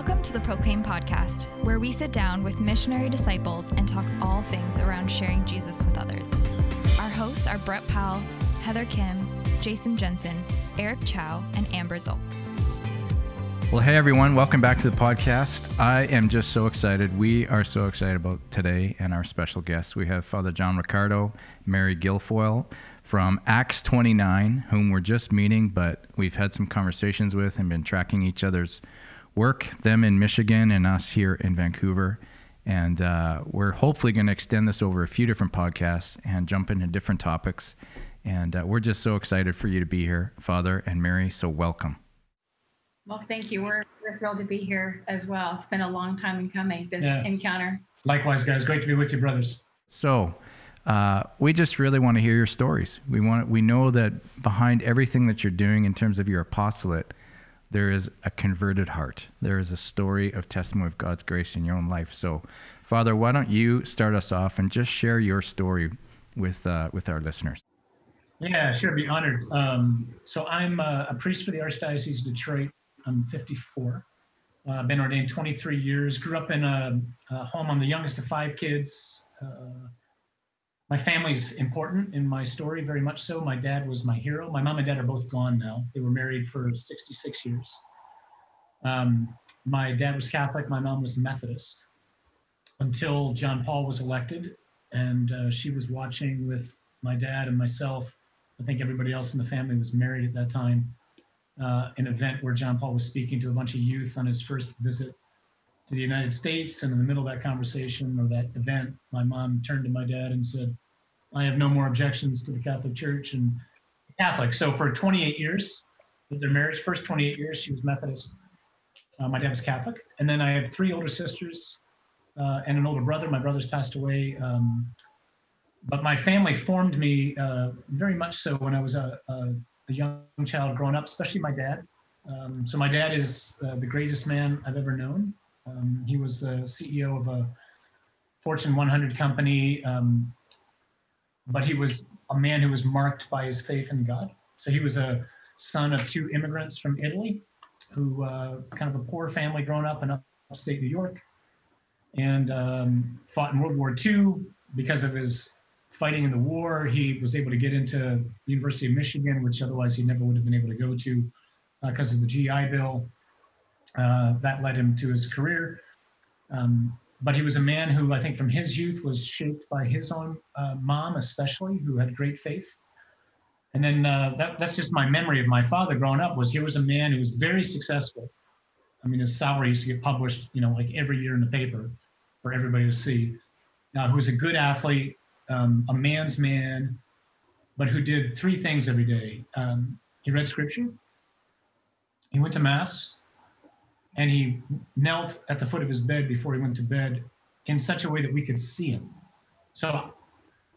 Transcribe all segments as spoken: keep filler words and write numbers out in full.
Welcome to the Proclaim Podcast, where we sit down with missionary disciples and talk all things around sharing Jesus with others. Our hosts are Brett Powell, Heather Kim, Jason Jensen, Eric Chow, and Amber Zolt. Well, hey everyone, welcome back to the podcast. I am just so excited. We are so excited about today and our special guests. We have Father John Ricardo, Mary Gilfoyle from Acts twenty-nine, whom we're just meeting, but we've had some conversations with and been tracking each other's work, them in Michigan and us here in Vancouver. And uh, we're hopefully going to extend this over a few different podcasts and jump into different topics. And uh, we're just so excited for you to be here, Father and Mary, so welcome. Well, thank you. We're, we're thrilled to be here as well. It's been a long time in coming, this yeah. encounter. Likewise, guys. Great to be with you, brothers. So uh, we just really want to hear your stories. We want. We know that behind everything that you're doing in terms of your apostolate, there is a converted heart. There is a story of testimony of God's grace in your own life. So, Father, why don't you start us off and just share your story with uh, with our listeners? Yeah, sure. I'd be honored. Um, so I'm uh, a priest for the Archdiocese of Detroit. I'm fifty-four. I've uh, been ordained twenty-three years. Grew up in a, a home. I'm the youngest of five kids. Uh, my family's important in my story, very much so. My dad was my hero. My mom and dad are both gone now. They were married for sixty-six years. Um, my dad was Catholic. My mom was Methodist until John Paul was elected. And uh, she was watching with my dad and myself. I think everybody else in the family was married at that time. Uh, an event where John Paul was speaking to a bunch of youth on his first visit to the United States. And in the middle of that conversation or that event, my mom turned to my dad and said, I have no more objections to the Catholic Church and Catholic. So for twenty-eight years of their marriage, first twenty-eight years, she was Methodist. Uh, my dad was Catholic. And then I have three older sisters uh, and an older brother. My brother's passed away. Um, but my family formed me uh, very much so when I was a, a a young child growing up, especially my dad. Um, so my dad is uh, the greatest man I've ever known. Um, he was the C E O of a Fortune one hundred company, um, but he was a man who was marked by his faith in God. So he was a son of two immigrants from Italy, who uh, kind of a poor family growing up in upstate New York, and um, fought in World War Two. Because of his fighting in the war, he was able to get into University of Michigan, which otherwise he never would have been able to go to because uh, of the G I Bill. Uh, that led him to his career. Um, but he was a man who, I think from his youth, was shaped by his own uh, mom, especially, who had great faith. And then uh, that, that's just my memory of my father growing up, was he was a man who was very successful. I mean, his salary used to get published, you know, like every year in the paper for everybody to see. Uh, who was a good athlete, Um, a man's man, but who did three things every day. Um, he read scripture, he went to mass, and he knelt at the foot of his bed before he went to bed in such a way that we could see him. So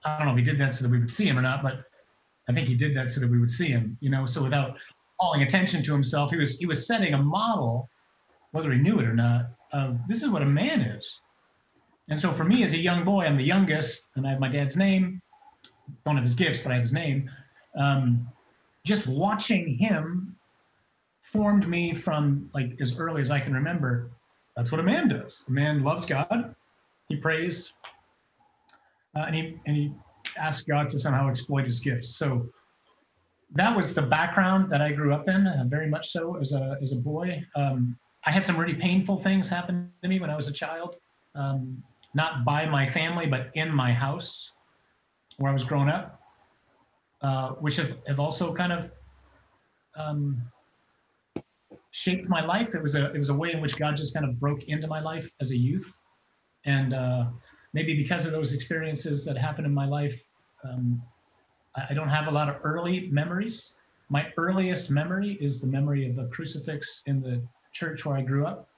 I don't know if he did that so that we would see him or not, but I think he did that so that we would see him, you know, so without calling attention to himself, he was he was setting a model, whether he knew it or not, of this is what a man is. And so for me as a young boy, I'm the youngest, and I have my dad's name. Don't have his gifts, but I have his name. Um, just watching him formed me from like as early as I can remember. That's what a man does. A man loves God, he prays, uh, and he and he asks God to somehow exploit his gifts. So that was the background that I grew up in, uh, very much so as a as a boy. Um, I had some really painful things happen to me when I was a child. Um, not by my family, but in my house where I was growing up, uh, which have, have also kind of um, shaped my life. It was a it was a way in which God just kind of broke into my life as a youth. And uh, maybe because of those experiences that happened in my life, um, I, I don't have a lot of early memories. My earliest memory is the memory of the crucifix in the church where I grew up.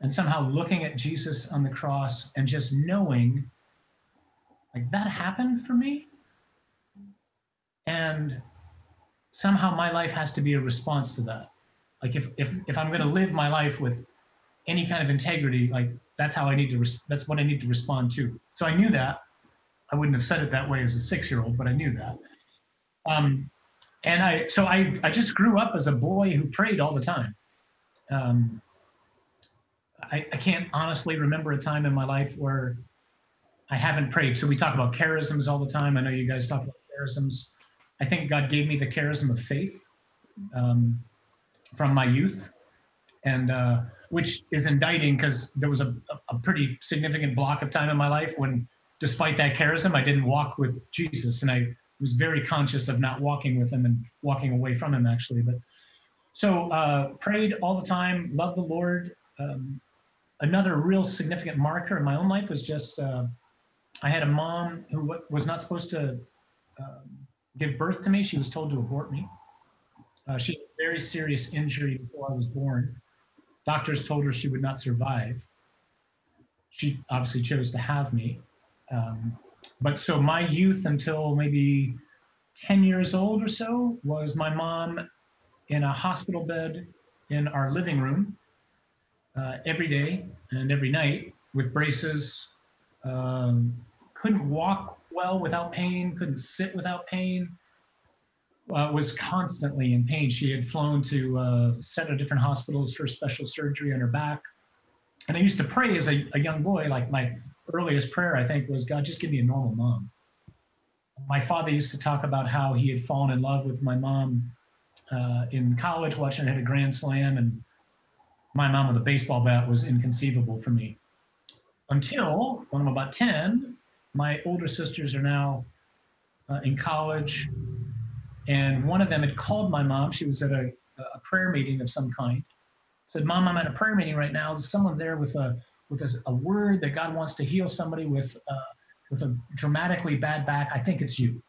And somehow looking at Jesus on the cross and just knowing, like, that happened for me. And somehow my life has to be a response to that. Like, if if, if I'm going to live my life with any kind of integrity, like, that's how I need to, res- that's what I need to respond to. So I knew that. I wouldn't have said it that way as a six-year-old, but I knew that. Um, and I, so I, I just grew up as a boy who prayed all the time. Um, I, I can't honestly remember a time in my life where I haven't prayed. So we talk about charisms all the time. I know you guys talk about charisms. I think God gave me the charism of faith um, from my youth, and uh, which is indicting because there was a, a pretty significant block of time in my life when, despite that charism, I didn't walk with Jesus, and I was very conscious of not walking with him and walking away from him, actually. But so uh, prayed all the time, love the Lord. Um, another real significant marker in my own life was just uh, I had a mom who was not supposed to uh, give birth to me. She was told to abort me. Uh, she had a very serious injury before I was born. Doctors told her she would not survive. She obviously chose to have me. Um, but so my youth until maybe ten years old or so was my mom in a hospital bed in our living room uh, every day and every night with braces, um, couldn't walk well without pain, couldn't sit without pain, uh, was constantly in pain. She had flown to uh, a set of different hospitals for special surgery on her back. And I used to pray as a, a young boy, like my earliest prayer, I think, was, God, just give me a normal mom. My father used to talk about how he had fallen in love with my mom uh, in college, watching her hit a grand slam, and my mom with a baseball bat was inconceivable for me. Until, when I'm about ten, my older sisters are now uh, in college, and one of them had called my mom. She was at a, a prayer meeting of some kind. Said, Mom, I'm at a prayer meeting right now. There's someone there with a with a, a word that God wants to heal somebody with uh, with a dramatically bad back. I think it's you.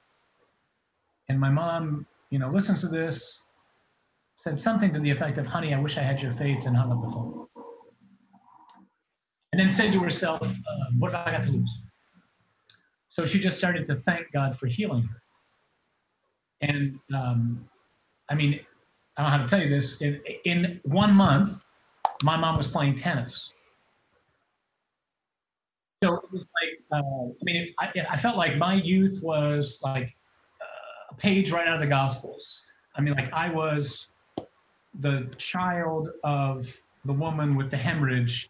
And my mom, you know, listens to this, said something to the effect of, honey, I wish I had your faith, and hung up the phone. And then said to herself, uh, what have I got to lose? So she just started to thank God for healing her. And um, I mean, I don't know how to tell you this. In, in one month, my mom was playing tennis. So it was like, uh, I mean, it, I, it, I felt like my youth was like uh, a page right out of the Gospels. I mean, like I was the child of the woman with the hemorrhage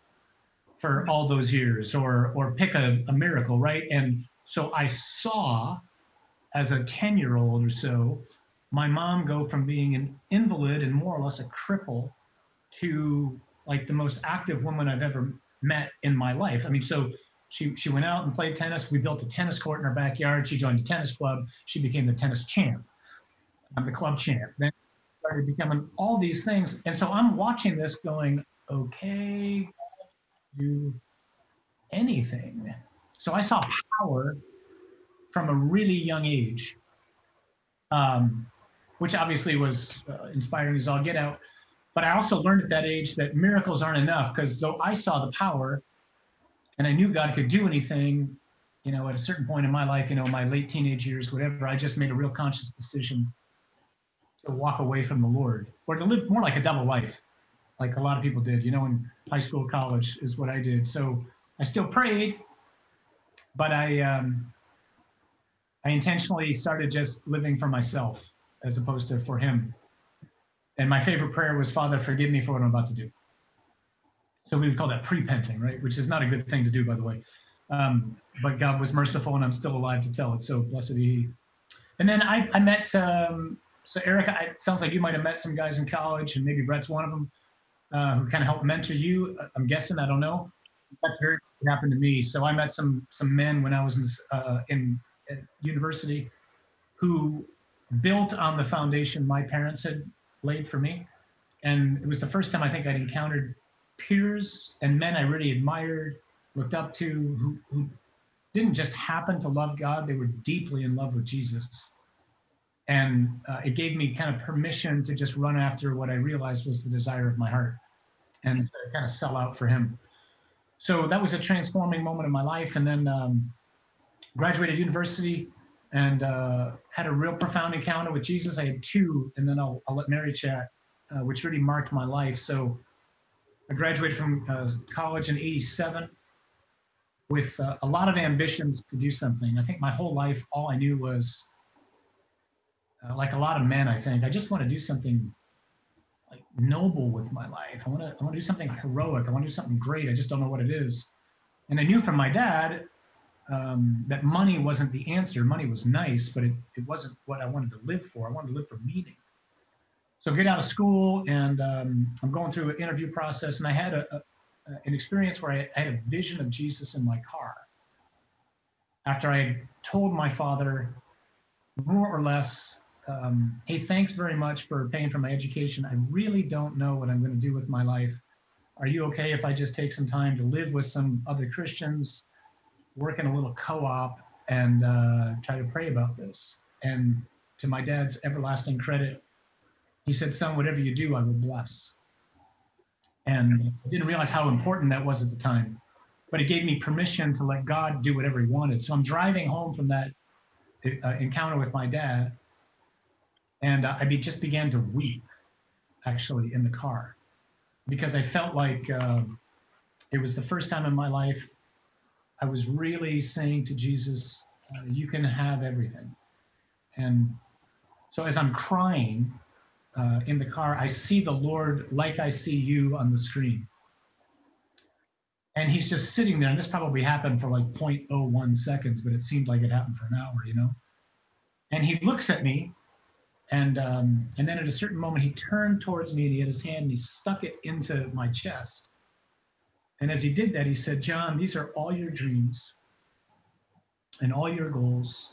for all those years, or or pick a, a miracle, right? And so I saw, as a ten-year-old or so, my mom go from being an invalid and more or less a cripple to like the most active woman I've ever met in my life. I mean, so she she went out and played tennis. We built a tennis court in our backyard. She joined a tennis club. She became the tennis champ. I'm the club champ. Then started becoming all these things. And so I'm watching this going, okay, do anything. So I saw power from a really young age, um, which obviously was uh, inspiring as all get out. But I also learned at that age that miracles aren't enough, because though I saw the power and I knew God could do anything, you know, at a certain point in my life, you know, my late teenage years, whatever, I just made a real conscious decision to walk away from the Lord, or to live more like a double life, like a lot of people did, you know, in high school, college is what I did. So I still prayed, but I um, I intentionally started just living for myself as opposed to for him. And my favorite prayer was, Father, forgive me for what I'm about to do. So we would call that prepenting, right? Which is not a good thing to do, by the way. Um, but God was merciful, and I'm still alive to tell it. So blessed be he. And then I, I met, um, so Eric, I, it sounds like you might have met some guys in college, and maybe Brett's one of them, uh, who kind of helped mentor you. I'm guessing, I don't know. That very happened to me. So I met some some men when I was in, uh, in at university who built on the foundation my parents had laid for me. And it was the first time I think I'd encountered peers and men I really admired, looked up to, who, who didn't just happen to love God, they were deeply in love with Jesus. And uh, it gave me kind of permission to just run after what I realized was the desire of my heart and to kind of sell out for him. So that was a transforming moment in my life. And then um, graduated university, and uh, had a real profound encounter with Jesus. I had two, and then I'll, I'll let Mary chat, uh, which really marked my life. So I graduated from uh, college in eighty-seven with uh, a lot of ambitions to do something. I think my whole life, all I knew was, uh, like a lot of men, I think, I just want to do something like noble with my life. I want to I want to do something heroic. I want to do something great. I just don't know what it is. And I knew from my dad um, that money wasn't the answer. Money was nice, but it, it wasn't what I wanted to live for. I wanted to live for meaning. So I get out of school and um, I'm going through an interview process, and I had a, a an experience where I, I had a vision of Jesus in my car. After I had told my father more or less, um, hey, thanks very much for paying for my education. I really don't know what I'm going to do with my life. Are you okay if I just take some time to live with some other Christians, work in a little co-op, and uh, try to pray about this? And to my dad's everlasting credit, he said, son, whatever you do, I will bless. And I didn't realize how important that was at the time, but it gave me permission to let God do whatever he wanted. So I'm driving home from that uh, encounter with my dad, and I be, just began to weep, actually, in the car, because I felt like um, it was the first time in my life I was really saying to Jesus, uh, you can have everything. And so as I'm crying uh, in the car, I see the Lord like I see you on the screen. And he's just sitting there, and this probably happened for like zero point zero one seconds, but it seemed like it happened for an hour, you know? And he looks at me, and um, and then at a certain moment, he turned towards me, and he had his hand, and he stuck it into my chest. And as he did that, he said, John, these are all your dreams, and all your goals,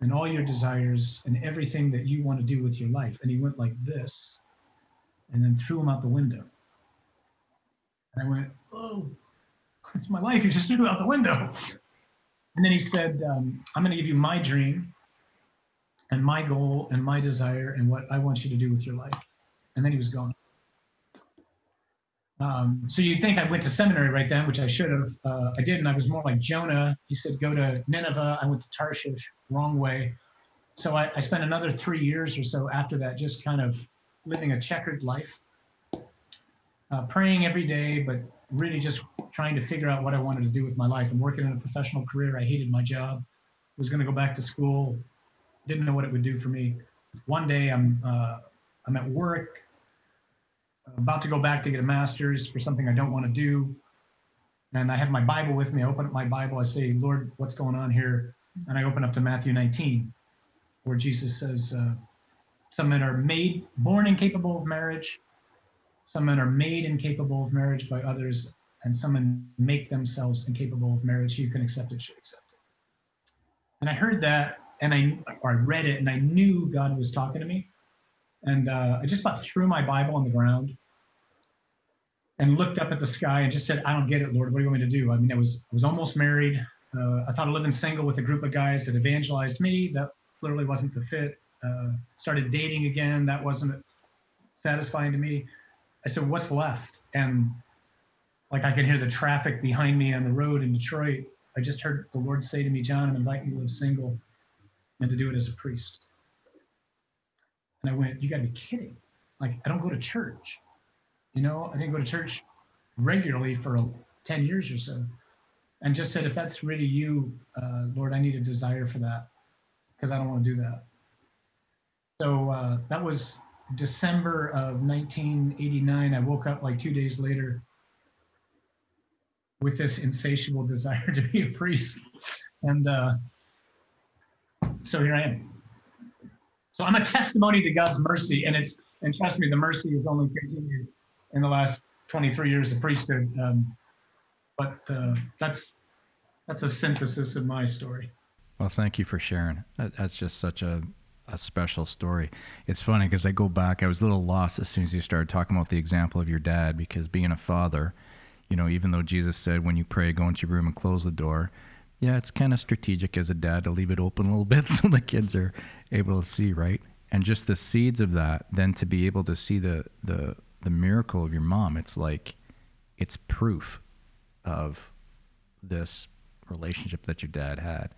and all your desires, and everything that you want to do with your life. And he went like this, and then threw him out the window. And I went, oh, it's my life. You just threw it out the window. And then he said, um, I'm going to give you my dream and my goal and my desire and what I want you to do with your life. And then he was gone. Um, so you'd think I went to seminary right then, which I should have. Uh, I didn't. I was more like Jonah. He said, go to Nineveh. I went to Tarshish, wrong way. So I, I spent another three years or so after that, just kind of living a checkered life, uh, praying every day, but really just trying to figure out what I wanted to do with my life. I'm working in a professional career. I hated my job, was going to go back to school, didn't know what it would do for me. One day I'm uh, I'm at work, about to go back to get a master's for something I don't want to do. And I have my Bible with me. I open up my Bible. I say, Lord, what's going on here? And I open up to Matthew nineteen, where Jesus says, uh, some men are made, born incapable of marriage. Some men are made incapable of marriage by others, and some men make themselves incapable of marriage. Who can accept it should accept it. And I heard that, and I, or I read it, and I knew God was talking to me. And uh, I just about threw my Bible on the ground and looked up at the sky and just said, I don't get it, Lord. What do you want me to do? I mean, I was, I was almost married. Uh, I thought of living single with a group of guys that evangelized me. That clearly wasn't the fit. Uh, started dating again. That wasn't satisfying to me. I said, what's left? And like, I can hear the traffic behind me on the road in Detroit. I just heard the Lord say to me, John, I'm inviting you to live single and to do it as a priest. And I went, you gotta be kidding. Like, I don't go to church. You know, I didn't go to church regularly for ten years or so. And just said, if that's really you, uh, Lord, I need a desire for that, because I don't want to do that. So uh, that was December of nineteen eighty-nine. I woke up like two days later with this insatiable desire to be a priest. And uh, so here I am. So I'm a testimony to God's mercy, and it's, and trust me, the mercy has only continued in the last twenty-three years of priesthood. Um, but uh, that's that's a synthesis of my story. Well, thank you for sharing. That, that's just such a a special story. It's funny because I go back, I was a little lost as soon as you started talking about the example of your dad, because being a father, you know, even though Jesus said, when you pray, go into your room and close the door. Yeah. It's kind of strategic as a dad to leave it open a little bit so the kids are able to see. Right. And just the seeds of that, then to be able to see the, the, the miracle of your mom, it's like, it's proof of this relationship that your dad had.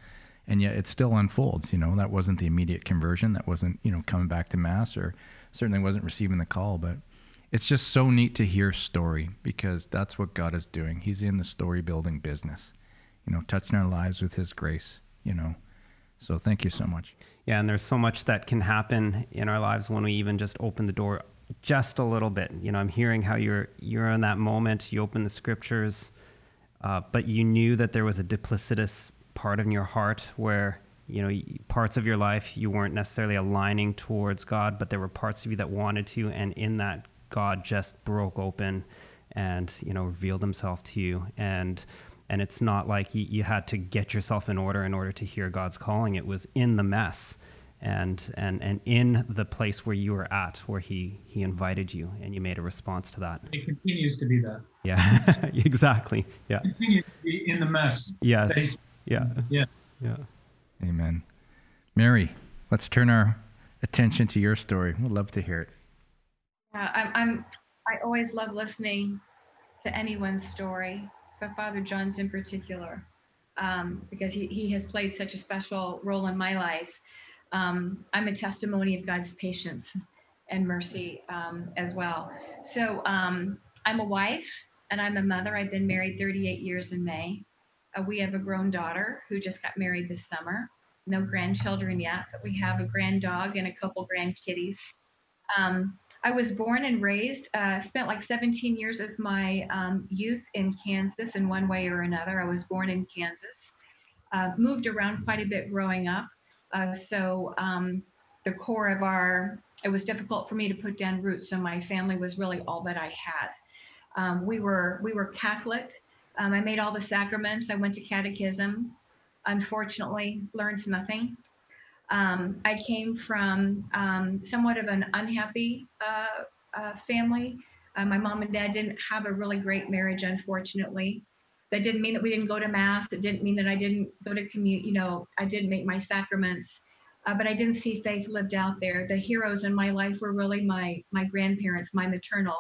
And yet it still unfolds, you know, that wasn't the immediate conversion. That wasn't, you know, coming back to mass, or certainly wasn't receiving the call, but it's just so neat to hear story, because that's what God is doing. He's in the story building business, you know, touching our lives with his grace, you know, so thank you so much. Yeah. And there's so much that can happen in our lives when we even just open the door just a little bit. You know, I'm hearing how you're you're in that moment, you open the scriptures, uh, but you knew that there was a duplicitous part in your heart where, you know, parts of your life you weren't necessarily aligning towards God, but there were parts of you that wanted to, and in that God just broke open and, you know, revealed himself to you. And and it's not like you, you had to get yourself in order in order to hear God's calling. It was in the mess and and and in the place where you were at, where he he invited you, and you made a response to that. It continues to be that. Yeah, exactly. Yeah. It continues to be in the mess. Yes. Basically. Yeah. Yeah. Yeah. Amen. Mary, let's turn our attention to your story. We'd love to hear it. Yeah, I'm, I'm, I always love listening to anyone's story, but Father John's in particular, um, because he, he has played such a special role in my life. Um, I'm a testimony of God's patience and mercy um, as well. So um, I'm a wife and I'm a mother. I've been married thirty-eight years in May. Uh, we have a grown daughter who just got married this summer. No grandchildren yet, but we have a grand dog and a couple grand kitties. Um, I was born and raised, uh, spent like seventeen years of my um, youth in Kansas in one way or another. I was born in Kansas, uh, moved around quite a bit growing up. Uh, so um, the core of our, it was difficult for me to put down roots. So my family was really all that I had. Um, we were we were Catholic. Um, I made all the sacraments. I went to catechism. Unfortunately, learned nothing. Um, I came from um, somewhat of an unhappy uh, uh, family. Uh, my mom and dad didn't have a really great marriage, unfortunately. That didn't mean that we didn't go to mass. It didn't mean that I didn't go to communion. You know, I did make my sacraments, uh, but I didn't see faith lived out there. The heroes in my life were really my my grandparents, my maternal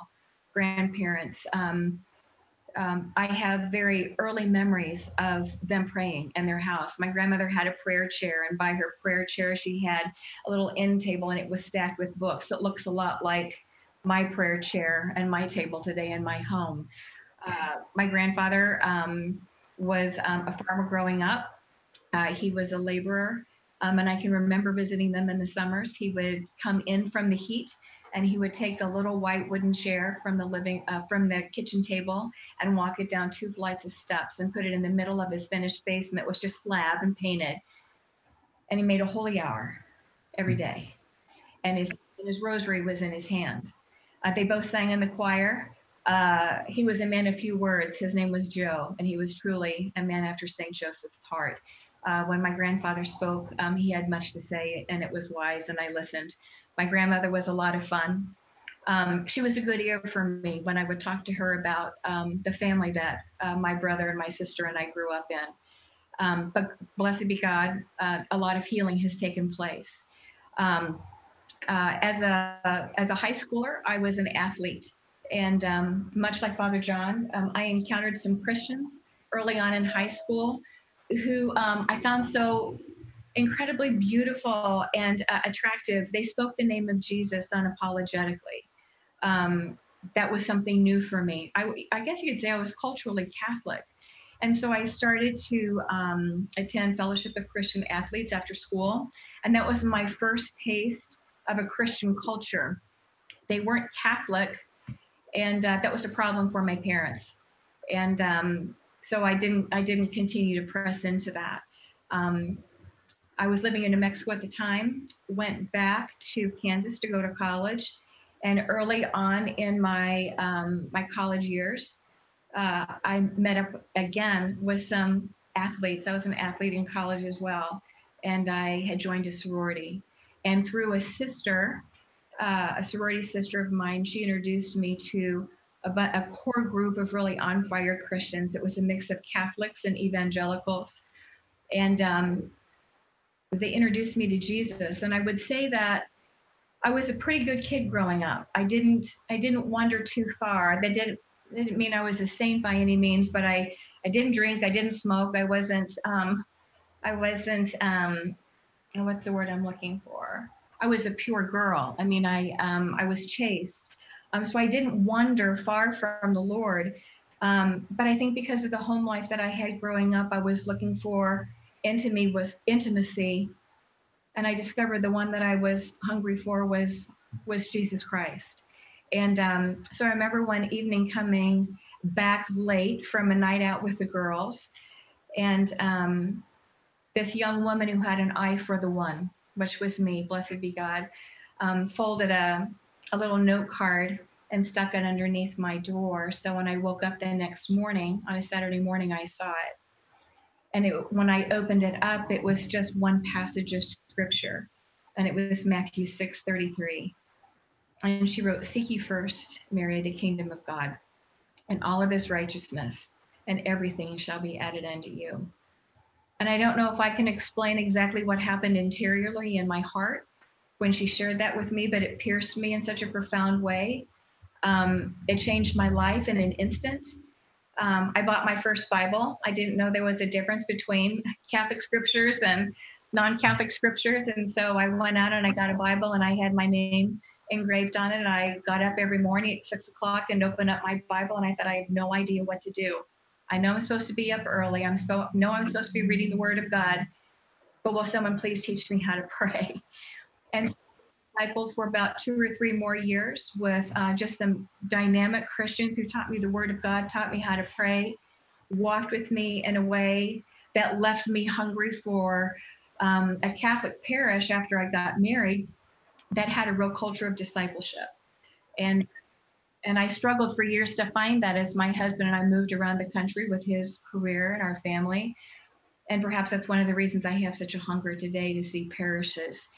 grandparents. Um, Um, I have very early memories of them praying in their house. My grandmother had a prayer chair, and by her prayer chair, she had a little end table, and it was stacked with books. It looks a lot like my prayer chair and my table today in my home. Uh, my grandfather um, was um, a farmer growing up. Uh, he was a laborer, um, and I can remember visiting them in the summers. He would come in from the heat, and he would take a little white wooden chair from the living, uh, from the kitchen table and walk it down two flights of steps and put it in the middle of his finished basement. It was just slab and painted. And he made a holy hour every day. And his, his rosary was in his hand. Uh, they both sang in the choir. Uh, he was a man of few words. His name was Joe, and he was truly a man after Saint Joseph's heart. Uh, when my grandfather spoke, um, he had much to say, and it was wise, and I listened. My grandmother was a lot of fun. Um, she was a good ear for me when I would talk to her about um, the family that uh, my brother and my sister and I grew up in. Um, but blessed be God, uh, a lot of healing has taken place. Um, uh, as a as a high schooler, I was an athlete. And um, much like Father John, um, I encountered some Christians early on in high school who um, I found so incredibly beautiful and uh, attractive. They spoke the name of Jesus unapologetically. Um, that was something new for me. I, I guess you could say I was culturally Catholic. And so I started to um, attend Fellowship of Christian Athletes after school. And that was my first taste of a Christian culture. They weren't Catholic, and uh, that was a problem for my parents. And um, so I didn't, I didn't continue to press into that. Um, I was living in New Mexico at the time, went back to Kansas to go to college. And early on in my um, my college years, uh, I met up again with some athletes. I was an athlete in college as well. And I had joined a sorority. And through a sister, uh, a sorority sister of mine, she introduced me to a, a core group of really on-fire Christians. It was a mix of Catholics and evangelicals. And um, they introduced me to Jesus. And I would say that I was a pretty good kid growing up. I didn't I didn't wander too far. That didn't didn't mean I was a saint by any means, but I, I didn't drink, I didn't smoke, I wasn't um I wasn't um what's the word I'm looking for? I was a pure girl. I mean I um I was chaste. Um so I didn't wander far from the Lord. Um but I think because of the home life that I had growing up, I was looking for into me was intimacy, and I discovered the one that I was hungry for was was Jesus Christ. And um, so I remember one evening coming back late from a night out with the girls, and um, this young woman who had an eye for the one, which was me, blessed be God, um, folded a, a little note card and stuck it underneath my door. So when I woke up the next morning, on a Saturday morning, I saw it. And it, when I opened it up, it was just one passage of scripture, and it was Matthew six thirty-three. And she wrote, "Seek ye first, Mary, the kingdom of God, and all of his righteousness, and everything shall be added unto you." And I don't know if I can explain exactly what happened interiorly in my heart when she shared that with me, but it pierced me in such a profound way. Um, it changed my life in an instant. Um, I bought my first Bible. I didn't know there was a difference between Catholic scriptures and non-Catholic scriptures. And so I went out and I got a Bible, and I had my name engraved on it. And I got up every morning at six o'clock and opened up my Bible. And I thought, I have no idea what to do. I know I'm supposed to be up early. I'm spo- know I'm supposed to be reading the Word of God, but will someone please teach me how to pray? And discipled for about two or three more years with uh, just some dynamic Christians who taught me the Word of God, taught me how to pray, walked with me in a way that left me hungry for um, a Catholic parish after I got married that had a real culture of discipleship. And and I struggled for years to find that as my husband and I moved around the country with his career and our family. And perhaps that's one of the reasons I have such a hunger today to see parishes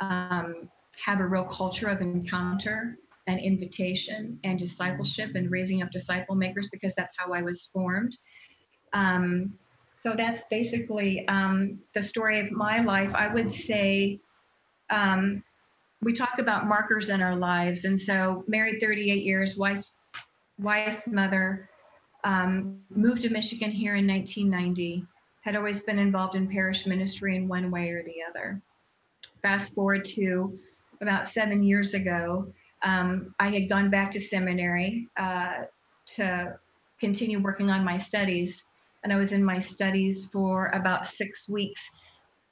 um, have a real culture of encounter and invitation and discipleship and raising up disciple makers, because that's how I was formed. Um, so that's basically um, the story of my life. I would say um, we talk about markers in our lives. And so married thirty-eight years, wife, wife, mother, um, moved to Michigan here in nineteen ninety, had always been involved in parish ministry in one way or the other. Fast forward to about seven years ago, um, I had gone back to seminary uh, to continue working on my studies. And I was in my studies for about six weeks.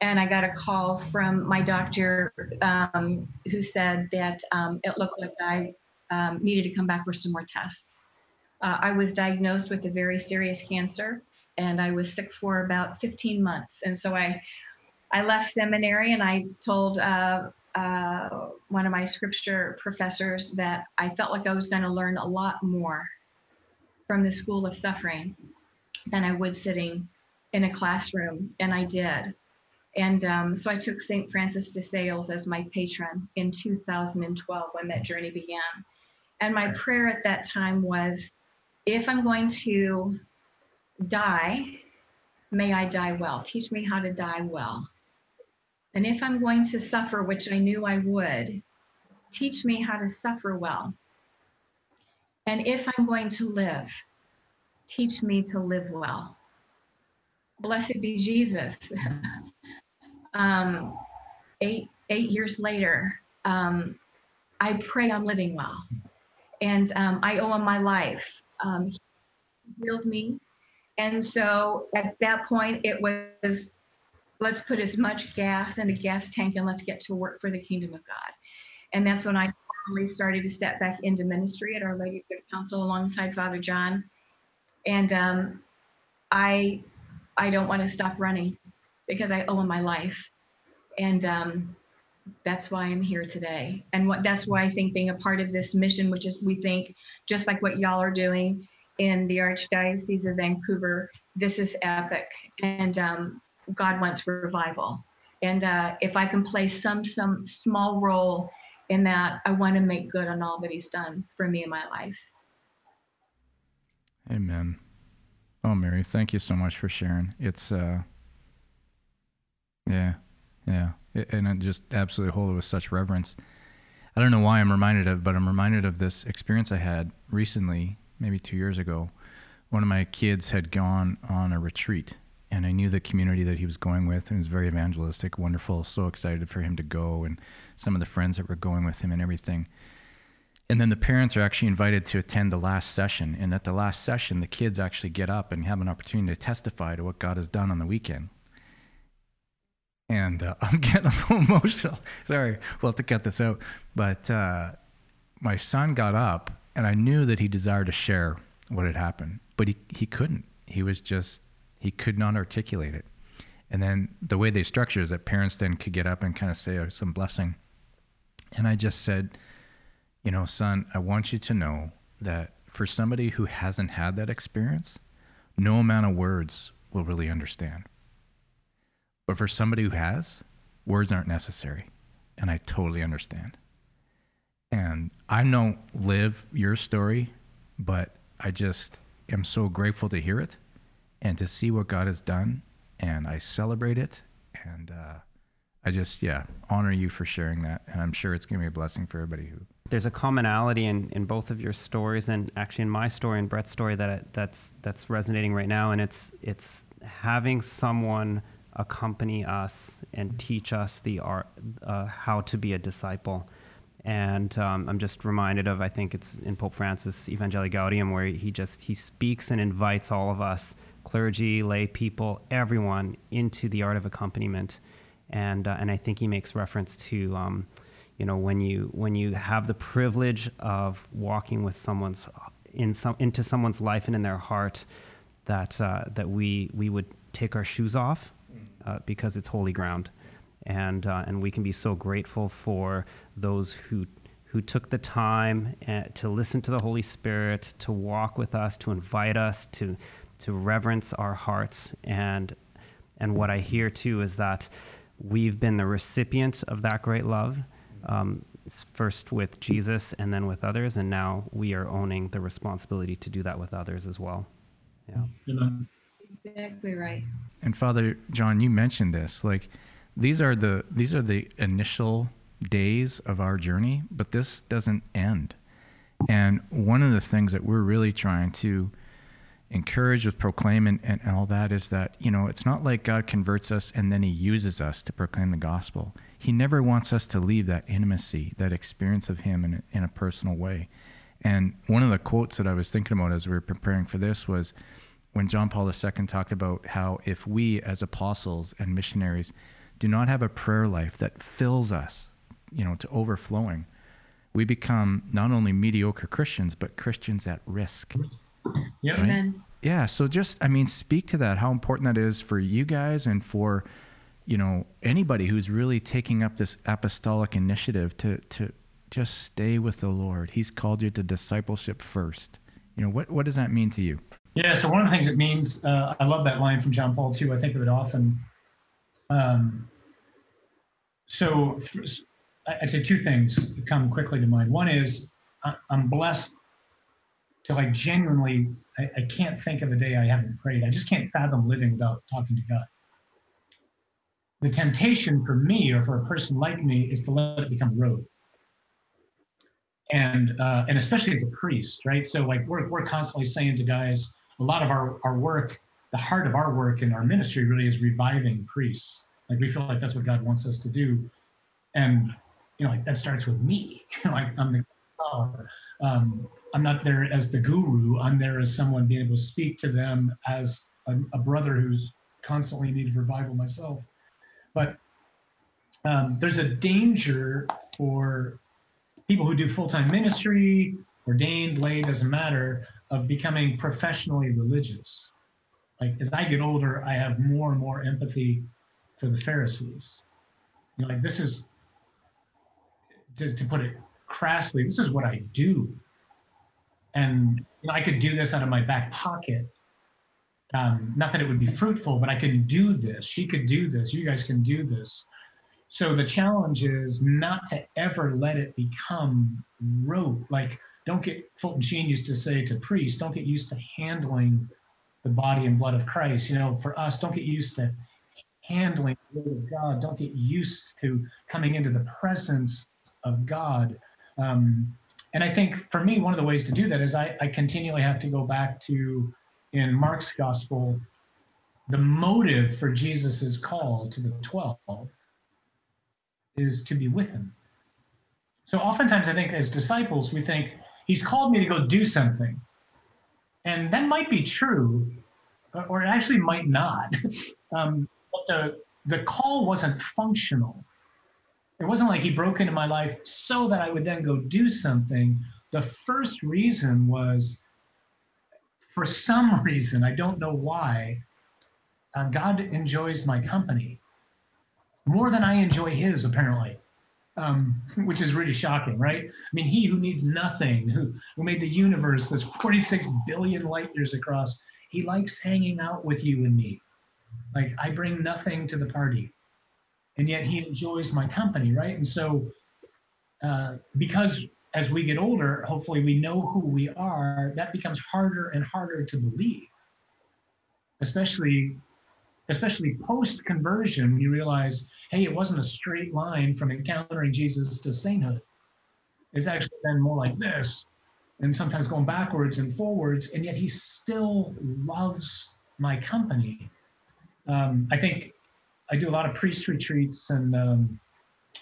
And I got a call from my doctor um, who said that um, it looked like I um, needed to come back for some more tests. Uh, I was diagnosed with a very serious cancer, and I was sick for about fifteen months. And so I, I left seminary, and I told uh, Uh, one of my scripture professors that I felt like I was going to learn a lot more from the school of suffering than I would sitting in a classroom, and I did. And um, so I took Saint Francis de Sales as my patron in two thousand twelve when that journey began. And my prayer at that time was, if I'm going to die, may I die well. Teach me how to die well. And if I'm going to suffer, which I knew I would, teach me how to suffer well. And if I'm going to live, teach me to live well. Blessed be Jesus. um, eight, eight years later, um, I pray I'm living well. And um, I owe him my life. Um, he healed me. And so at that point, it was, let's put as much gas in the gas tank and let's get to work for the kingdom of God. And that's when I formally started to step back into ministry at Our Lady of Good Counsel alongside Father John. And um, I I don't want to stop running because I owe him my life. And um, that's why I'm here today. And what that's why I think being a part of this mission, which is we think just like what y'all are doing in the Archdiocese of Vancouver, this is epic. And um, God wants revival. And uh, if I can play some some small role in that, I want to make good on all that he's done for me in my life. Amen. Oh, Mary, thank you so much for sharing. It's, uh, yeah, yeah. It, and I just absolutely hold it with such reverence. I don't know why I'm reminded of, but I'm reminded of this experience I had recently, maybe two years ago. One of my kids had gone on a retreat, and I knew the community that he was going with, and it was very evangelistic, wonderful, so excited for him to go, and some of the friends that were going with him and everything. And then the parents are actually invited to attend the last session, and at the last session, the kids actually get up and have an opportunity to testify to what God has done on the weekend. And uh, I'm getting a little emotional. Sorry, we'll have to cut this out. But uh, my son got up and I knew that he desired to share what had happened, but he, he couldn't. He was just, he could not articulate it. And then the way they structure is that parents then could get up and kind of say oh, some blessing. And I just said, you know, son, I want you to know that for somebody who hasn't had that experience, no amount of words will really understand. But for somebody who has, words aren't necessary. And I totally understand. And I don't live your story, but I just am so grateful to hear it and to see what God has done. And I celebrate it. And uh, I just, yeah, honor you for sharing that. And I'm sure it's going to be a blessing for everybody who... There's a commonality in, in both of your stories, and actually in my story and Brett's story that that's that's resonating right now. And it's it's having someone accompany us and teach us the art, uh, how to be a disciple. And um, I'm just reminded of, I think it's in Pope Francis' Evangelii Gaudium, where he just, he speaks and invites all of us, clergy, lay people, everyone, into the art of accompaniment. And uh, and I think he makes reference to, um, you know, when you when you have the privilege of walking with someone's in some into someone's life and in their heart, that uh, that we we would take our shoes off uh, because it's holy ground, and uh, and we can be so grateful for those who who took the time to listen to the Holy Spirit, to walk with us, to invite us to. to reverence our hearts. And and what I hear too is that we've been the recipient of that great love, um, first with Jesus and then with others, and now we are owning the responsibility to do that with others as well. Yeah. Exactly right. And Father John, you mentioned this, like these are the these are the initial days of our journey, but this doesn't end. And one of the things that we're really trying to encourage with Proclaim and, and all that is that, you know, it's not like God converts us and then he uses us to proclaim the gospel. He never wants us to leave that intimacy, that experience of him in a, in a personal way. And one of the quotes that I was thinking about as we were preparing for this was when John Paul the Second talked about how if we as apostles and missionaries do not have a prayer life that fills us, you know, to overflowing, we become not only mediocre Christians, but Christians at risk. Yep. Right? Yeah. So just, I mean, speak to that, how important that is for you guys and for, you know, anybody who's really taking up this apostolic initiative to, to just stay with the Lord. He's called you to discipleship first. You know, what, what does that mean to you? Yeah. So one of the things it means, uh, I love that line from John Paul too. I think of it often. Um, so I'd say two things come quickly to mind. One is I, I'm blessed to like genuinely, I, I can't think of a day I haven't prayed. I just can't fathom living without talking to God. The temptation for me or for a person like me is to let it become a rote. And uh, and especially as a priest, right? So like we're we're constantly saying to guys, a lot of our, our work, the heart of our work in our ministry really is reviving priests. Like we feel like that's what God wants us to do. And, you know, like that starts with me. Like I'm the follower. Um, I'm not there as the guru. I'm there as someone being able to speak to them as a, a brother who's constantly needed revival myself. But um, there's a danger for people who do full-time ministry, ordained, lay, doesn't matter, of becoming professionally religious. Like as I get older, I have more and more empathy for the Pharisees. You know, like this is, to, to put it crassly, this is what I do. And you know, I could do this out of my back pocket. Um, not that it would be fruitful, but I could do this. She could do this. You guys can do this. So the challenge is not to ever let it become rote. Like, don't get, Fulton Sheen used to say to priests, don't get used to handling the body and blood of Christ. You know, for us, don't get used to handling the word of God. Don't get used to coming into the presence of God. Um, And I think for me, one of the ways to do that is I, I continually have to go back to, in Mark's gospel, the motive for Jesus' call to the twelve is to be with him. So oftentimes I think as disciples, we think he's called me to go do something. And that might be true, or it actually might not. um, but the, the call wasn't functional. It wasn't like he broke into my life so that I would then go do something. The first reason was, for some reason, I don't know why, uh, God enjoys my company more than I enjoy his, apparently, um, which is really shocking, right? I mean, he who needs nothing, who, who made the universe that's forty-six billion light years across, he likes hanging out with you and me. Like, I bring nothing to the party, and yet he enjoys my company, right? And so, uh, because as we get older, hopefully we know who we are, that becomes harder and harder to believe, especially especially post-conversion, when you realize, hey, it wasn't a straight line from encountering Jesus to sainthood. It's actually been more like this, and sometimes going backwards and forwards, and yet he still loves my company. Um, I think I do a lot of priest retreats, and um,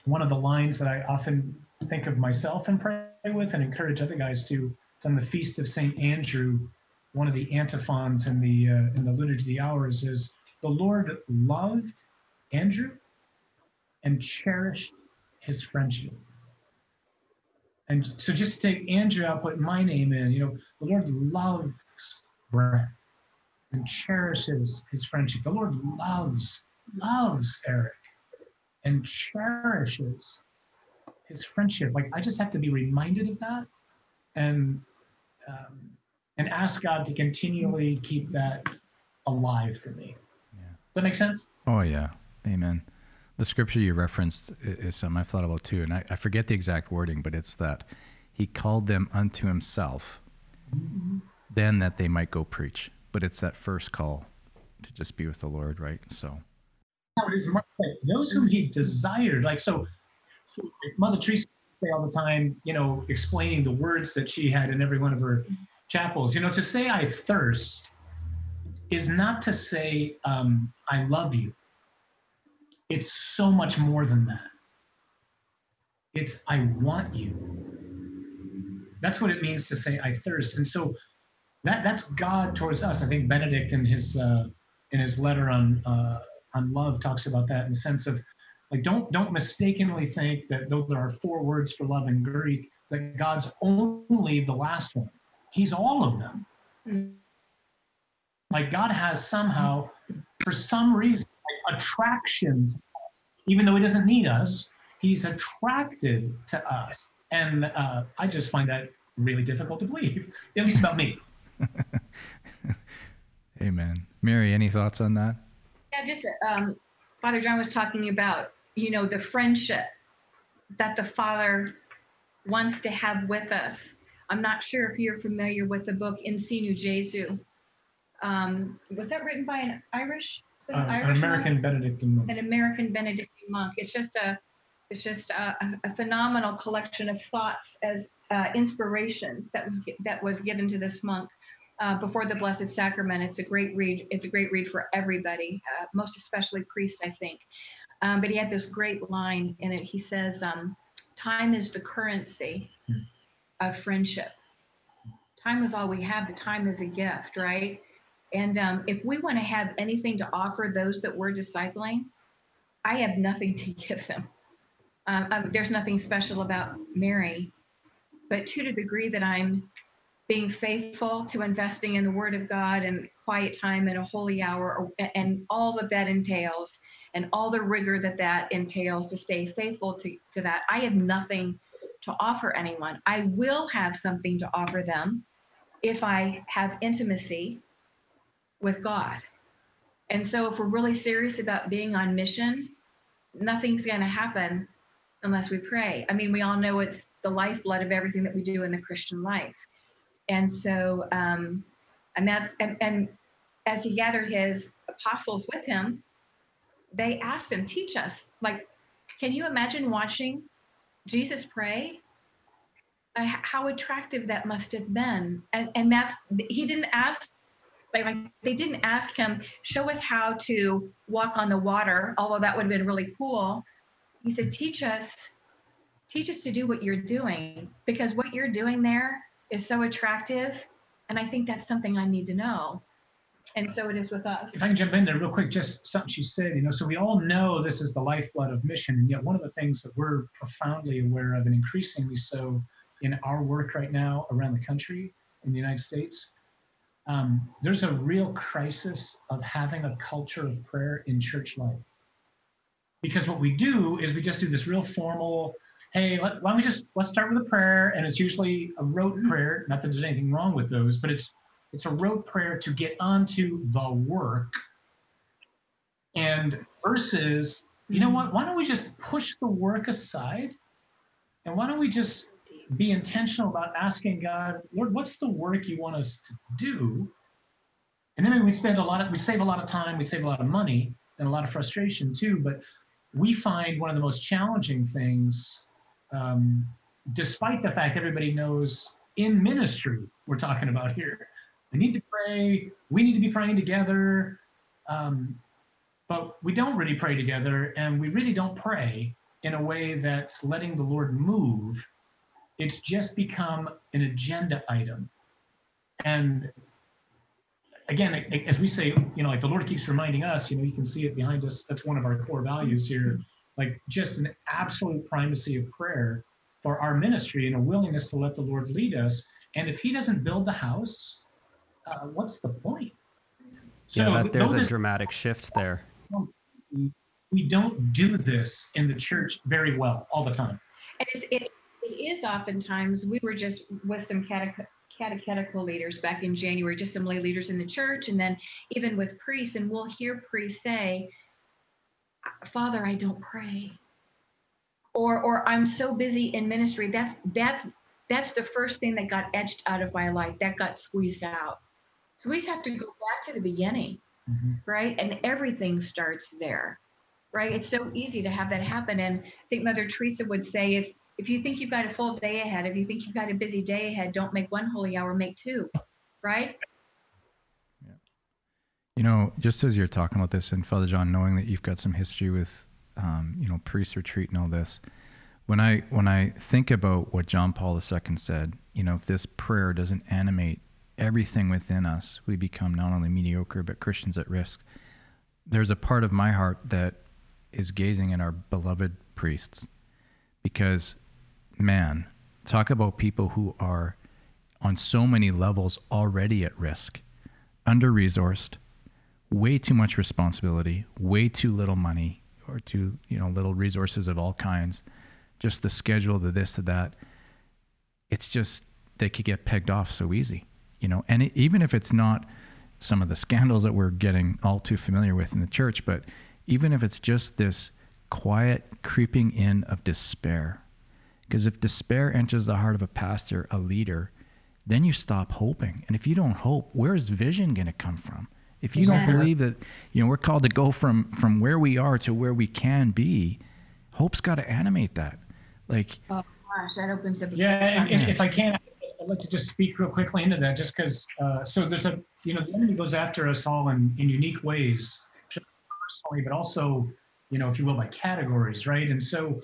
one of the lines that I often think of myself and pray with and encourage other guys to, it's on the Feast of Saint Andrew, one of the antiphons in the uh, in the Liturgy of the Hours is, the Lord loved Andrew and cherished his friendship. And so just take Andrew out, put my name in, you know, the Lord loves Brett and cherishes his friendship. The Lord loves, loves Eric and cherishes his friendship. Like, I just have to be reminded of that, and um, and ask God to continually keep that alive for me. Yeah. Does that make sense? Oh, yeah. Amen. The scripture you referenced is something I've thought about too, and I, I forget the exact wording, but it's that he called them unto himself, mm-hmm. then that they might go preach. But it's that first call to just be with the Lord, right? So oh, it is Mark, those whom he desired, like, so, so Mother Teresa say all the time, you know, explaining the words that she had in every one of her chapels, you know, to say I thirst is not to say um, I love you. It's so much more than that. It's I want you. That's what it means to say I thirst. And so that that's God towards us. I think Benedict in his uh, in his letter on uh, on love talks about that in the sense of, like, don't don't mistakenly think that though there are four words for love in Greek, that God's only the last one. He's all of them. Mm-hmm. Like, God has somehow, for some reason, like, attraction to us. Even though he doesn't need us, he's attracted to us. And uh, I just find that really difficult to believe, at least about me. Amen. Mary, any thoughts on that? Yeah, just um, Father John was talking about, you know, the friendship that the Father wants to have with us. I'm not sure if you're familiar with the book In Sinu Jesu. Um, was that written by an Irish, uh, Irish an American monk? Benedictine monk. An American Benedictine monk. It's just a, it's just a, a phenomenal collection of thoughts as uh, inspirations that was that was given to this monk uh, before the Blessed Sacrament. It's a great read. It's a great read for everybody, uh, most especially priests, I think. Um, but he had this great line in it. He says, um, "Time is the currency of friendship. Time is all we have. The time is a gift, right?" And um, if we want to have anything to offer those that we're discipling, I have nothing to give them. Um, um, there's nothing special about Mary, but to the degree that I'm being faithful to investing in the Word of God and quiet time and a holy hour, or, and all that that entails, and all the rigor that that entails to stay faithful to, to that, I have nothing to offer anyone. I will have something to offer them if I have intimacy with God. And so if we're really serious about being on mission, nothing's going to happen unless we pray. I mean, we all know it's the lifeblood of everything that we do in the Christian life. And so, um, and that's, and, and as he gathered his apostles with him, they asked him, teach us. Like, can you imagine watching Jesus pray? Uh, how attractive that must have been. And, and that's, he didn't ask, Like, they didn't ask him, show us how to walk on the water, although that would have been really cool. He said, teach us, teach us to do what you're doing, because what you're doing there is so attractive. And I think that's something I need to know. And so it is with us. If I can jump in there real quick, just something she said, you know, so we all know this is the lifeblood of mission. And yet one of the things that we're profoundly aware of, and increasingly so in our work right now around the country, in the United States, um, there's a real crisis of having a culture of prayer in church life. Because what we do is we just do this real formal, hey, let, why don't we just, let's start with a prayer. And it's usually a rote prayer. Not that there's anything wrong with those, but it's it's a rote prayer to get onto the work. And versus, you know what, why don't we just push the work aside? And why don't we just be intentional about asking God, Lord, what's the work you want us to do? And then we spend a lot of, we save a lot of time, we save a lot of money, and a lot of frustration too. But we find one of the most challenging things, um, despite the fact everybody knows in ministry, we're talking about here, we need to pray, we need to be praying together, um, but we don't really pray together, and we really don't pray in a way that's letting the Lord move. It's just become an agenda item. And again, as we say, you know, like the Lord keeps reminding us, you know, you can see it behind us. That's one of our core values here, like just an absolute primacy of prayer for our ministry and a willingness to let the Lord lead us. And if he doesn't build the house, uh, what's the point? So yeah, that, there's a dramatic shift there. We don't do this in the church very well all the time. And it's, it, it is oftentimes, we were just with some catech- catechetical leaders back in January, just some lay leaders in the church, and then even with priests, and we'll hear priests say, Father, I don't pray. Or or I'm so busy in ministry. That's that's that's the first thing that got etched out of my life, that got squeezed out. So we just have to go back to the beginning, mm-hmm. right? And everything starts there, right? It's so easy to have that happen. And I think Mother Teresa would say, if If you think you've got a full day ahead, if you think you've got a busy day ahead, don't make one holy hour, make two, right? Yeah. You know, just as you're talking about this, and Father John, knowing that you've got some history with, um, you know, priest retreat and all this, when I when I think about what John Paul the Second said, you know, if this prayer doesn't animate everything within us, we become not only mediocre, but Christians at risk. There's a part of my heart that is gazing at our beloved priests, because man, talk about people who are on so many levels already at risk, under-resourced, way too much responsibility, way too little money, or too, you know, little resources of all kinds, just the schedule, the this, the that. It's just, they could get pegged off so easy, you know, and it, even if it's not some of the scandals that we're getting all too familiar with in the church, but even if it's just this quiet creeping in of despair. Because if despair enters the heart of a pastor, a leader, then you stop hoping. And if you don't hope, where's vision going to come from? If you yeah. don't believe that, you know, we're called to go from, from where we are to where we can be, hope's got to animate that. Like, oh gosh, that opens up. Yeah, and, and if I can, I'd like to just speak real quickly into that, just because, uh, so there's a, you know, the enemy goes after us all in, in unique ways, personally, but also, you know, if you will, by categories, right? And so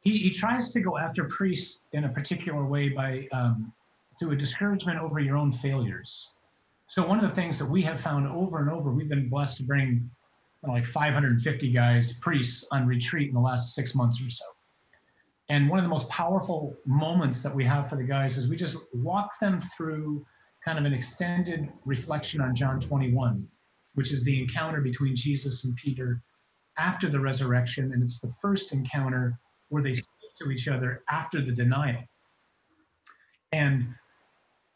he, he tries to go after priests in a particular way by um, through a discouragement over your own failures. So one of the things that we have found over and over, we've been blessed to bring, you know, like five hundred fifty guys, priests, on retreat in the last six months or so. And one of the most powerful moments that we have for the guys is we just walk them through kind of an extended reflection on John twenty-one, which is the encounter between Jesus and Peter after the resurrection, and it's the first encounter where they speak to each other after the denial. And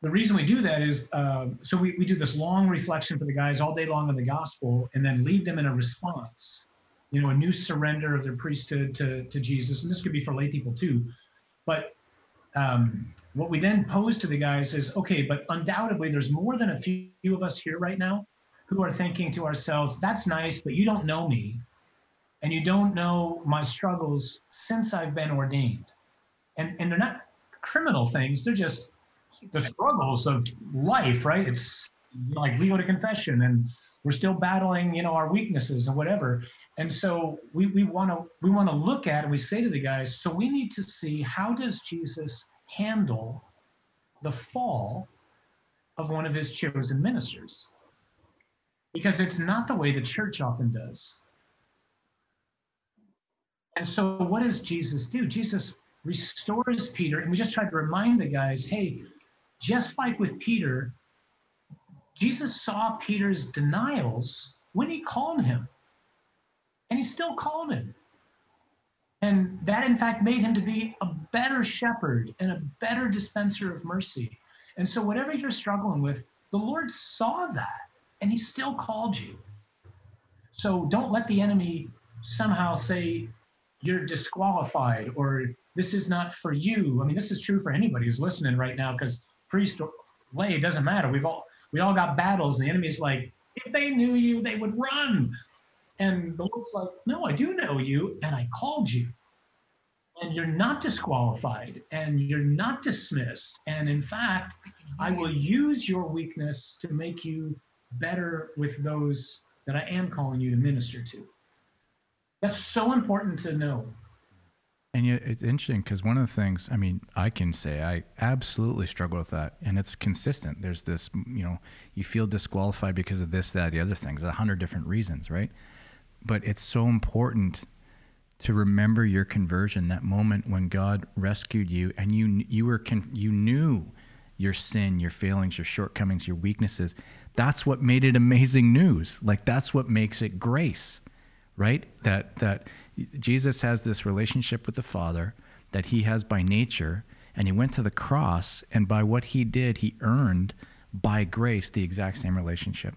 the reason we do that is, uh, so we, we do this long reflection for the guys all day long on the gospel, and then lead them in a response, you know, a new surrender of their priesthood to, to Jesus. And this could be for lay people too. But um, what we then pose to the guys is, okay, but undoubtedly there's more than a few of us here right now who are thinking to ourselves, that's nice, but you don't know me. And you don't know my struggles since I've been ordained. And and they're not criminal things. They're just the struggles of life, right? It's like we go to confession and we're still battling, you know, our weaknesses and whatever. And so we we want to we want to look at, and we say to the guys, so we need to see, how does Jesus handle the fall of one of his chosen ministers? because it's not the way the church often does. And so what does Jesus do? Jesus restores Peter, and we just tried to remind the guys, hey, just like with Peter, Jesus saw Peter's denials when he called him, and he still called him. And that, in fact, made him to be a better shepherd and a better dispenser of mercy. And so whatever you're struggling with, the Lord saw that, and he still called you. So don't let the enemy somehow say you're disqualified or this is not for you. I mean, this is true for anybody who's listening right now, because priest or lay, it doesn't matter. We've all we all got battles, and the enemy's like, if they knew you, they would run. And the Lord's like, no, I do know you, and I called you. And you're not disqualified, and you're not dismissed. And in fact, I will use your weakness to make you better with those that I am calling you to minister to. That's so important to know. And yet it's interesting, because one of the things, I mean, I can say I absolutely struggle with that, and it's consistent. There's this, you know, you feel disqualified because of this, that, the other things, a hundred different reasons, right? But it's so important to remember your conversion, that moment when God rescued you, and you you were you knew your sin, your failings, your shortcomings, your weaknesses. That's what made it amazing news. Like, that's what makes it grace, right? That that Jesus has this relationship with the Father that he has by nature, and he went to the cross, and by what he did, he earned by grace the exact same relationship.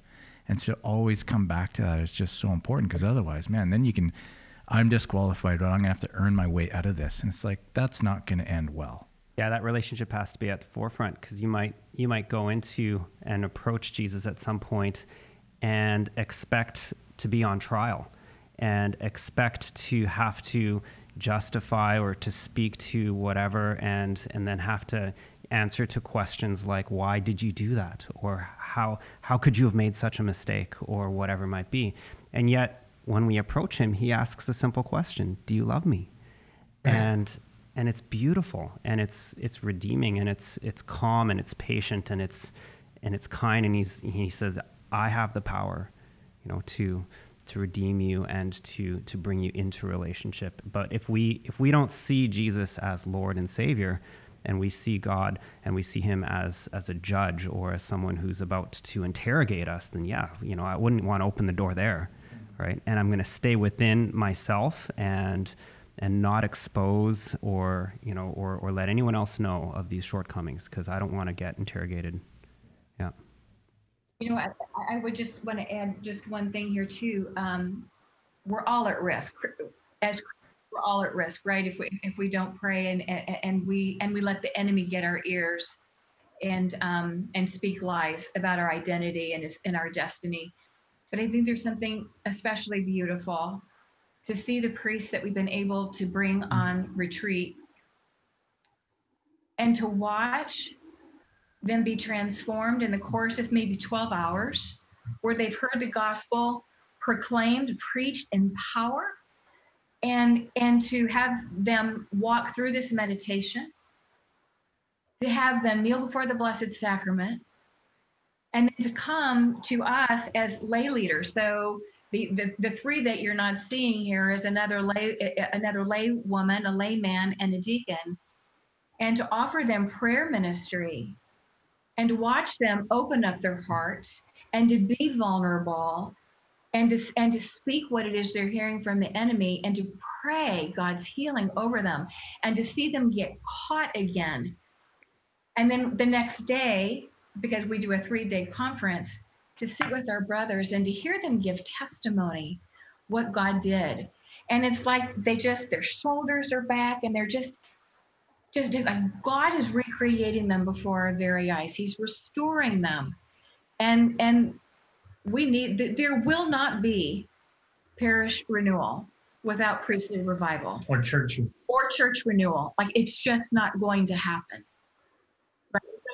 And to always come back to that is just so important, because otherwise, man, then you can, I'm disqualified, but I'm going to have to earn my way out of this. And it's like, that's not going to end well. Yeah, that relationship has to be at the forefront, because you might you might go into and approach Jesus at some point and expect to be on trial and expect to have to justify or to speak to whatever, and and then have to answer to questions like, why did you do that? Or how how could you have made such a mistake, or whatever it might be. And yet, when we approach him, he asks the simple question, do you love me? Right. And and it's beautiful, and it's it's redeeming, and it's it's calm, and it's patient, and it's and it's kind, and he's he says, I have the power, you know, to to redeem you and to to bring you into relationship. But if we if we don't see Jesus as Lord and Savior, and we see God and we see him as as a judge or as someone who's about to interrogate us, then yeah, you know, I wouldn't want to open the door there. Right. And I'm going to stay within myself and and not expose or, you know, or, or let anyone else know of these shortcomings, because I don't want to get interrogated. Yeah. You know, I, I would just want to add just one thing here, too. Um, we're all at risk as we're all at risk. Right. If we if we don't pray and and, and we and we let the enemy get our ears and um, and speak lies about our identity and and our destiny. But I think there's something especially beautiful to see the priests that we've been able to bring on retreat and to watch them be transformed in the course of maybe twelve hours, where they've heard the gospel proclaimed, preached in power, and, and to have them walk through this meditation, to have them kneel before the Blessed Sacrament, and to come to us as lay leaders. So the, the, the three that you're not seeing here is another lay, another lay woman, a layman, and a deacon, and to offer them prayer ministry and to watch them open up their hearts and to be vulnerable and to, and to speak what it is they're hearing from the enemy and to pray God's healing over them and to see them get caught again. And then the next day, because we do a three-day conference, to sit with our brothers and to hear them give testimony what God did. And it's like they just, their shoulders are back, and they're just, just, just like God is recreating them before our very eyes. He's restoring them. And and we need, there will not be parish renewal without priestly revival. Or church. Or church renewal. Like, it's just not going to happen.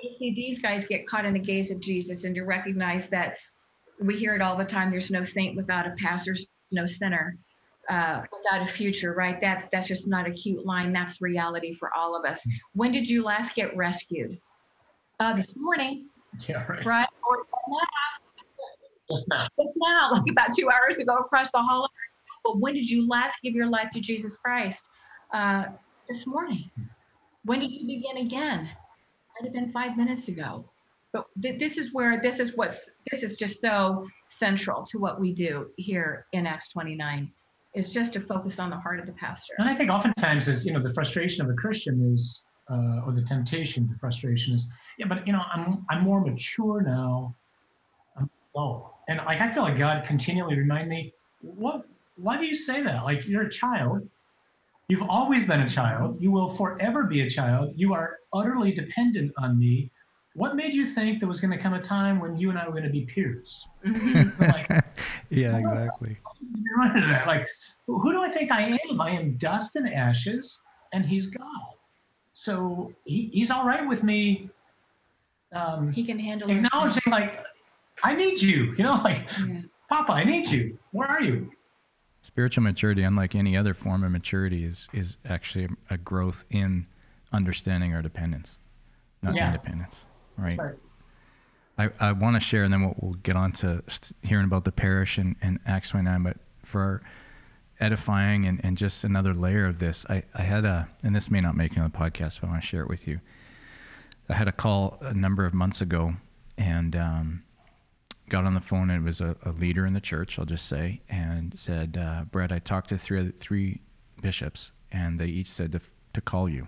To see these guys get caught in the gaze of Jesus and to recognize that we hear it all the time, there's no saint without a past, there's no sinner uh, without a future, right? That's that's just not a cute line. That's reality for all of us. When did you last get rescued? Uh, this morning, yeah, right? right? Or not, Just now. Just now, like about two hours ago across the hall. But when did you last give your life to Jesus Christ? Uh, this morning. When did you begin again? Might have been five minutes ago. But th- this is where, this is what's, this is just so central to what we do here in Acts twenty-nine, is just to focus on the heart of the pastor. And I think oftentimes is, you know, the frustration of a Christian is, uh, or the temptation to frustration is, yeah, but you know, I'm, I'm more mature now. I'm low. And like, I feel like God continually remind me, what, why do you say that? Like, you're a child. You've always been a child. You will forever be a child. You are utterly dependent on me. What made you think there was going to come a time when you and I were going to be peers? Like, yeah, exactly. Like, who do I think I am? I am dust and ashes, and he's God. So he, he's all right with me. Um, he can handle it. Acknowledging, like, I need you. You know, like, yeah. Papa, I need you. Where are you? Spiritual maturity, unlike any other form of maturity, is is actually a growth in understanding our dependence, not yeah. independence. Right. Sure. I, I want to share, and then we'll, we'll get on to st- hearing about the parish and, and Acts twenty-nine, but for edifying and, and just another layer of this, I, I had a, and this may not make it on the podcast, but I want to share it with you. I had a call a number of months ago and um, got on the phone, and it was a, a leader in the church, I'll just say, and said, uh, Brett, I talked to three, three bishops, and they each said to, to call you.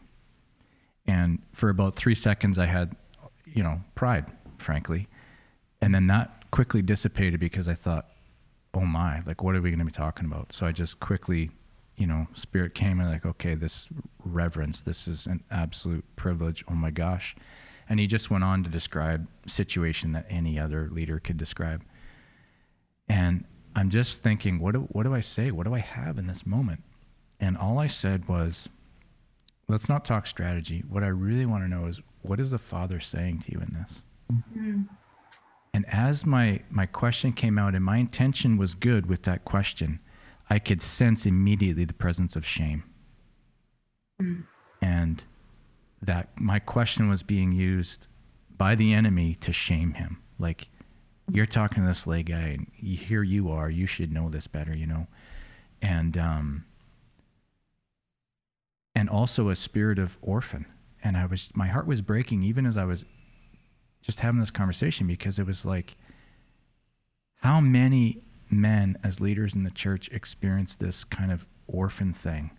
And for about three seconds, I had, you know, pride, frankly. And then that quickly dissipated because I thought, oh my, like, what are we going to be talking about? So I just quickly, you know, spirit came and like, okay, this reverence, this is an absolute privilege. Oh my gosh. And he just went on to describe a situation that any other leader could describe. And I'm just thinking, what do, what do I say? What do I have in this moment? And all I said was, let's not talk strategy. What I really want to know is, what is the Father saying to you in this? Mm-hmm. And as my, my question came out, and my intention was good with that question, I could sense immediately the presence of shame. Mm-hmm. And that my question was being used by the enemy to shame him. Like, you're talking to this lay guy, and here you are, you should know this better, you know? And, um, and also a spirit of orphan. And I was, my heart was breaking even as I was just having this conversation, because it was like, how many men as leaders in the church experience this kind of orphan thing?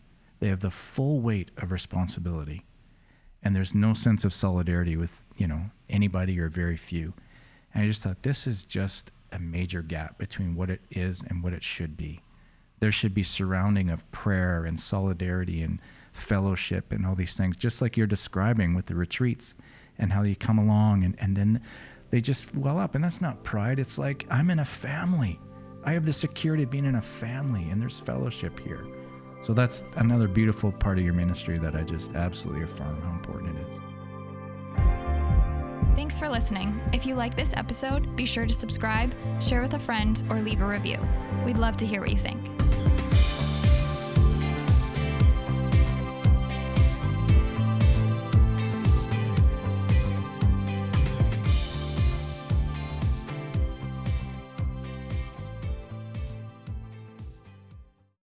They have the full weight of responsibility, and there's no sense of solidarity with, you know, anybody or very few. And I just thought, this is just a major gap between what it is and what it should be. There should be surrounding of prayer and solidarity and fellowship and all these things, just like you're describing with the retreats and how you come along, and, and then they just well up. And that's not pride. It's like, I'm in a family. I have the security of being in a family, and there's fellowship here. So that's another beautiful part of your ministry that I just absolutely affirm how important it is. Thanks for listening. If you like this episode, be sure to subscribe, share with a friend, or leave a review. We'd love to hear what you think.